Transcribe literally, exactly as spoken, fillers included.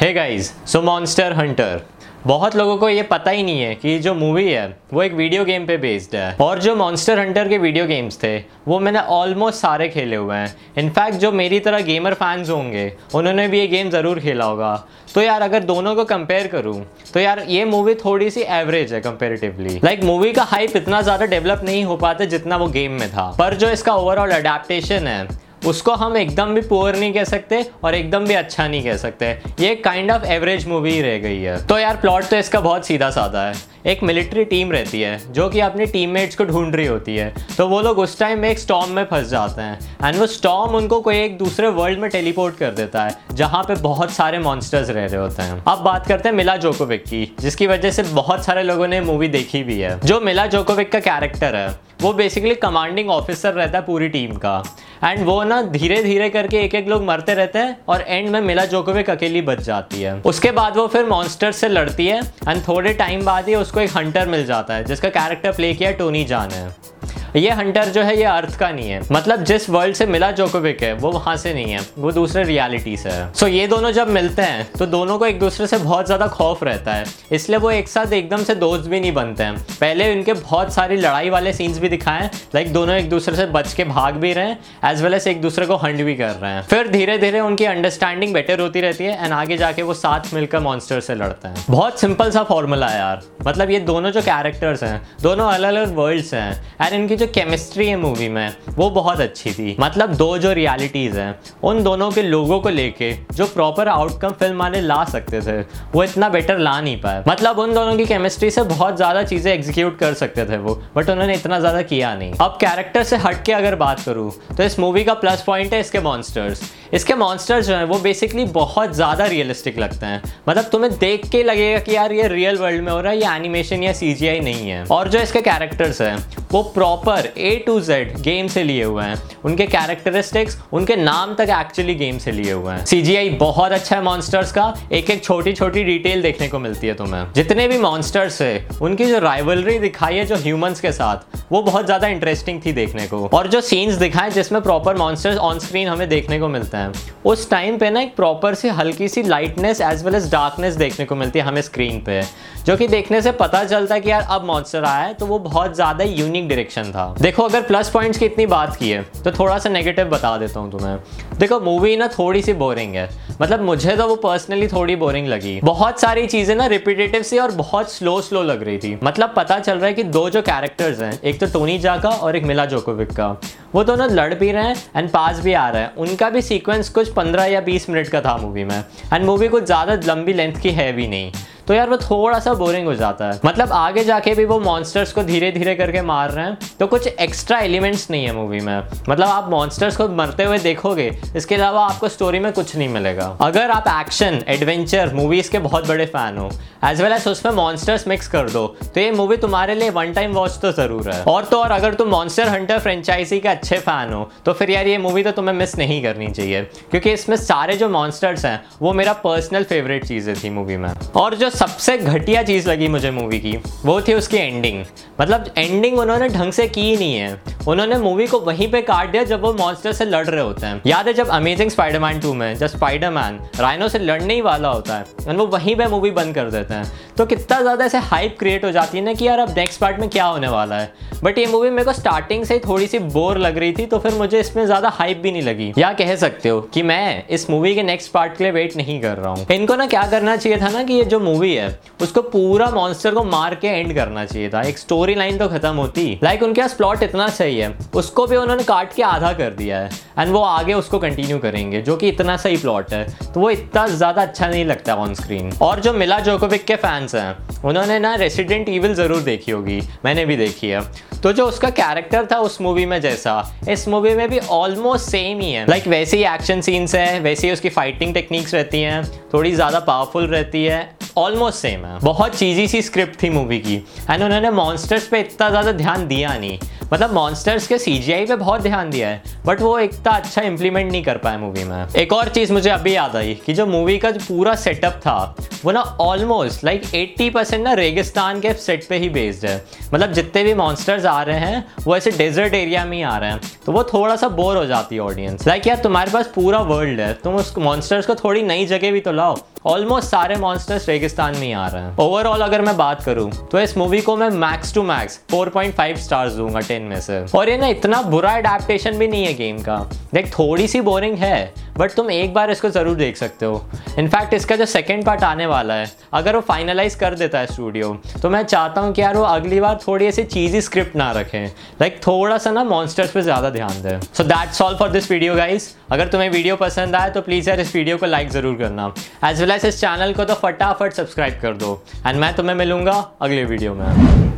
हे guys, so monster Hunter बहुत लोगों को ये पता ही नहीं है कि जो मूवी है वो एक वीडियो गेम पे बेस्ड है। और जो मॉन्स्टर हंटर के वीडियो गेम्स थे वो मैंने ऑलमोस्ट सारे खेले हुए हैं। इनफैक्ट जो मेरी तरह गेमर फैंस होंगे उन्होंने भी ये गेम ज़रूर खेला होगा। तो यार अगर दोनों को कंपेयर करूँ तो यार ये मूवी थोड़ी सी एवरेज है कंपेरेटिवली। लाइक मूवी का हाइप इतना ज़्यादा डेवलप नहीं हो पाता जितना वो गेम में था। पर जो इसका ओवरऑल अडेप्टेशन है उसको हम एकदम भी पुअर नहीं कह सकते और एकदम भी अच्छा नहीं कह सकते। ये काइंड ऑफ एवरेज मूवी रह गई है। तो यार प्लॉट तो इसका बहुत सीधा साधा है। एक मिलिट्री टीम रहती है जो कि अपने टीममेट्स को ढूंढ रही होती है। तो वो लोग उस टाइम में एक स्टॉर्म में फंस जाते हैं एंड वो स्टॉर्म उनको कोई एक दूसरे वर्ल्ड में टेलीपोर्ट कर देता है जहाँ पे बहुत सारे मॉन्स्टर्स रह रहे होते हैं। अब बात करते हैं मिला जोकोविक की, जिसकी वजह से बहुत सारे लोगों ने मूवी देखी भी है। जो मिला जोकोविक का कैरेक्टर है वो बेसिकली कमांडिंग ऑफिसर रहता है पूरी टीम का। एंड वो ना धीरे धीरे करके एक एक लोग मरते रहते हैं और एंड में मिला जोकोविक अकेली बच जाती है। उसके बाद वो फिर मॉन्स्टर से लड़ती है एंड थोड़े टाइम बाद ही उसको एक हंटर मिल जाता है जिसका कैरेक्टर प्ले किया टोनी जा ने। ये हंटर जो है ये अर्थ का नहीं है, मतलब जिस वर्ल्ड से मिला जोकोविक है वो वहाँ से नहीं है, वो दूसरे रियलिटी से है। सो so, ये दोनों जब मिलते हैं तो दोनों को एक दूसरे से बहुत ज़्यादा खौफ रहता है, इसलिए वो एक साथ एकदम से दोस्त भी नहीं बनते हैं। पहले इनके बहुत सारी लड़ाई वाले सीन्स भी दिखाएं, लाइक दोनों एक दूसरे से बच के भाग भी रहे हैं एज वेल एज एक दूसरे को हंट भी कर रहे हैं। फिर धीरे धीरे उनकी अंडरस्टैंडिंग बेटर होती रहती है एंड आगे जाके वो साथ मिलकर मॉन्स्टर से लड़ते हैं। बहुत सिंपल सा फॉर्मूला है यार, मतलब ये दोनों जो कैरेक्टर्स हैं दोनों अलग अलग वर्ल्ड्स हैं एंड इनकी केमिस्ट्री है मूवी में वो बहुत अच्छी थी। मतलब दो जो रियलिटीज हैं उन दोनों के लोगों को लेके जो प्रॉपर आउटकम फिल्म वाले ला सकते थे वो इतना बेटर ला नहीं पाए। मतलब उन दोनों की केमिस्ट्री से बहुत ज्यादा चीजें एग्जीक्यूट कर सकते थे वो, बट उन्होंने इतना ज्यादा किया नहीं। अब कैरेक्टर से हट के अगर बात करूँ तो इस मूवी का प्लस पॉइंट है इसके मॉन्स्टर्स। इसके मॉन्स्टर्स जो हैं वो बेसिकली बहुत ज्यादा रियलिस्टिक लगते हैं। मतलब तुम्हें देख के लगेगा कि यार ये रियल वर्ल्ड में हो रहा है, ये एनिमेशन या सीजीआई नहीं है। और जो इसके कैरेक्टर्स हैं वो proper A to Z game से लिए हुए हैं। उनके कैरेक्टरिस्टिक्स, उनके नाम तक एक्चुअली गेम से लिए हुए हैं। सीजीआई बहुत अच्छा है मॉन्स्टर्स का, एक एक छोटी छोटी डिटेल देखने को मिलती है तुम्हें। जितने भी मॉन्स्टर्स है उनकी जो राइवलरी दिखाई है जो ह्यूमंस के साथ वो बहुत ज्यादा इंटरेस्टिंग थी देखने को। और जो सीन्स दिखाए जिसमें प्रॉपर मॉन्स्टर्स ऑन स्क्रीन हमें देखने को मिलते हैं उस टाइम पे ना एक प्रॉपर सी हल्की सी lightness as well as darkness देखने को मिलती है हमें स्क्रीन पे, जो कि देखने से पता चलता है कि यार अब मॉन्स्टर आया है। तो वो बहुत ज़्यादा यूनिक डायरेक्शन था। देखो अगर प्लस पॉइंट्स की इतनी बात की है तो थोड़ा सा नेगेटिव बता देता हूँ तुम्हें। देखो मूवी ना थोड़ी सी बोरिंग है, मतलब मुझे तो वो पर्सनली थोड़ी बोरिंग लगी। बहुत सारी चीज़ें ना रिपीटेटिव सी और बहुत स्लो स्लो लग रही थी। मतलब पता चल रहा है कि दो जो कैरेक्टर्स हैं, एक तो टोनी जा का और एक मिला जोकोविक का, वो दोनों लड़ भी रहे हैं एंड पास भी आ रहे हैं। उनका भी सीक्वेंस कुछ पंद्रह या बीस मिनट का था मूवी में एंड मूवी कुछ ज़्यादा लंबी लेंथ की है भी नहीं। तो यार वो थोड़ा सा बोरिंग हो जाता है। मतलब आगे जाके भी वो मॉन्स्टर्स को धीरे धीरे करके मार रहे हैं तो कुछ एक्स्ट्रा एलिमेंट्स नहीं है मूवी में। मतलब आप मॉन्स्टर्स को मरते हुए देखोगे, इसके अलावा आपको स्टोरी में कुछ नहीं मिलेगा। अगर आप एक्शन एडवेंचर मूवीज़ के बहुत बड़े फ़ैन हो एज वेल एज उसमें मॉन्स्टर्स मिक्स कर दो तो ये मूवी तुम्हारे लिए वन टाइम वॉच तो ज़रूर है। और तो और अगर तुम मॉन्स्टर हंटर फ्रेंचाइजी के अच्छे फ़ैन हो तो फिर यार ये मूवी तो तुम्हें मिस नहीं करनी चाहिए, क्योंकि इसमें सारे जो मॉन्स्टर्स हैं वो मेरा पर्सनल फेवरेट चीज़ें थी मूवी में। और जो सबसे घटिया चीज़ लगी मुझे मूवी की वो थी उसकी एंडिंग। मतलब एंडिंग उन्होंने ढंग से की ही नहीं है। उन्होंने मूवी को वहीं पे काट दिया जब वो मॉन्स्टर से लड़ रहे होते हैं। याद है जब अमेजिंग स्पाइडरमैन टू में जब स्पाइडरमैन राइनो से लड़ने ही वाला होता है और वो वहीं पे मूवी बंद कर देते हैं तो कितना ज़्यादा ऐसे हाइप क्रिएट हो जाती है ना कि यार अब नेक्स्ट पार्ट में क्या होने वाला है। बट ये मूवी मेरे को स्टार्टिंग से ही थोड़ी सी बोर लग रही थी तो फिर मुझे इसमें ज़्यादा हाइप भी नहीं लगी, या कह सकते हो कि मैं इस मूवी के नेक्स्ट पार्ट के लिए वेट नहीं कर रहा हूँ। इनको ना क्या करना चाहिए था ना कि ये जो मूवी है उसको पूरा मॉन्स्टर को मार के एंड करना चाहिए था। एक स्टोरी लाइन तो खत्म होती। लाइक उनके पास प्लॉट इतना सही है, उसको भी उन्होंने काट के आधा कर दिया है एंड वो आगे उसको कंटिन्यू करेंगे जो कि इतना सही प्लॉट है तो वो इतना ज़्यादा अच्छा नहीं लगता ऑन स्क्रीन। और जो मिला जोकोविक के फैंस हैं उन्होंने ना रेसिडेंट इविल ज़रूर देखी होगी, मैंने भी देखी है। तो जो उसका कैरेक्टर था उस मूवी में जैसा इस मूवी में भी ऑलमोस्ट सेम ही है। लाइक like, वैसे ही एक्शन सीन्स हैं, वैसे ही उसकी फाइटिंग टेक्निक्स रहती हैं, थोड़ी ज़्यादा पावरफुल रहती है, ऑलमोस्ट सेम है। बहुत चीज़ी सी स्क्रिप्ट थी मूवी की एंड उन्होंने मॉन्स्टर्स पे इतना ज़्यादा ध्यान दिया नहीं। मतलब मॉन्स्टर्स के सीजीआई पे बहुत ध्यान दिया है बट वो इतना अच्छा इम्प्लीमेंट नहीं कर पाया मूवी में। एक और चीज़ मुझे अभी याद आई कि जो मूवी का जो पूरा सेटअप था वो ना ऑलमोस्ट लाइक अस्सी परसेंट ना रेगिस्तान के सेट पे ही बेस्ड है। मतलब जितने भी मॉन्स्टर्स आ रहे हैं वो ऐसे डेजर्ट एरिया में ही आ रहे हैं तो वो थोड़ा सा बोर हो जाती है ऑडियंस। लाइक यार तुम्हारे पास पूरा वर्ल्ड है, तुम उस मॉन्स्टर्स को थोड़ी नई जगह भी तो लाओ ऑलमोस्ट सारे मॉन्स्टर्स रेगिस्तान में ही आ रहे हैं। ओवरऑल अगर मैं बात करूं तो इस मूवी को मैं max to max four point five stars दूंगा टेन में से। और ये ना इतना बुरा एडेप्टेशन भी नहीं है गेम का, देख थोड़ी सी बोरिंग है बट तुम एक बार इसको ज़रूर देख सकते हो। इनफैक्ट इसका जो सेकंड पार्ट आने वाला है अगर वो फाइनलाइज कर देता है स्टूडियो तो मैं चाहता हूँ कि यार वो अगली बार थोड़ी ऐसी चीज़ी स्क्रिप्ट ना रखें, लाइक थोड़ा सा ना मॉन्स्टर्स पे ज़्यादा ध्यान दें। So that's all for this video guys. अगर तुम्हें वीडियो पसंद आए तो प्लीज़ यार इस वीडियो को लाइक ज़रूर करना, एज वेल एज इस चैनल को तो फटाफट सब्सक्राइब कर दो। एंड मैं तुम्हें मिलूँगा अगले वीडियो में।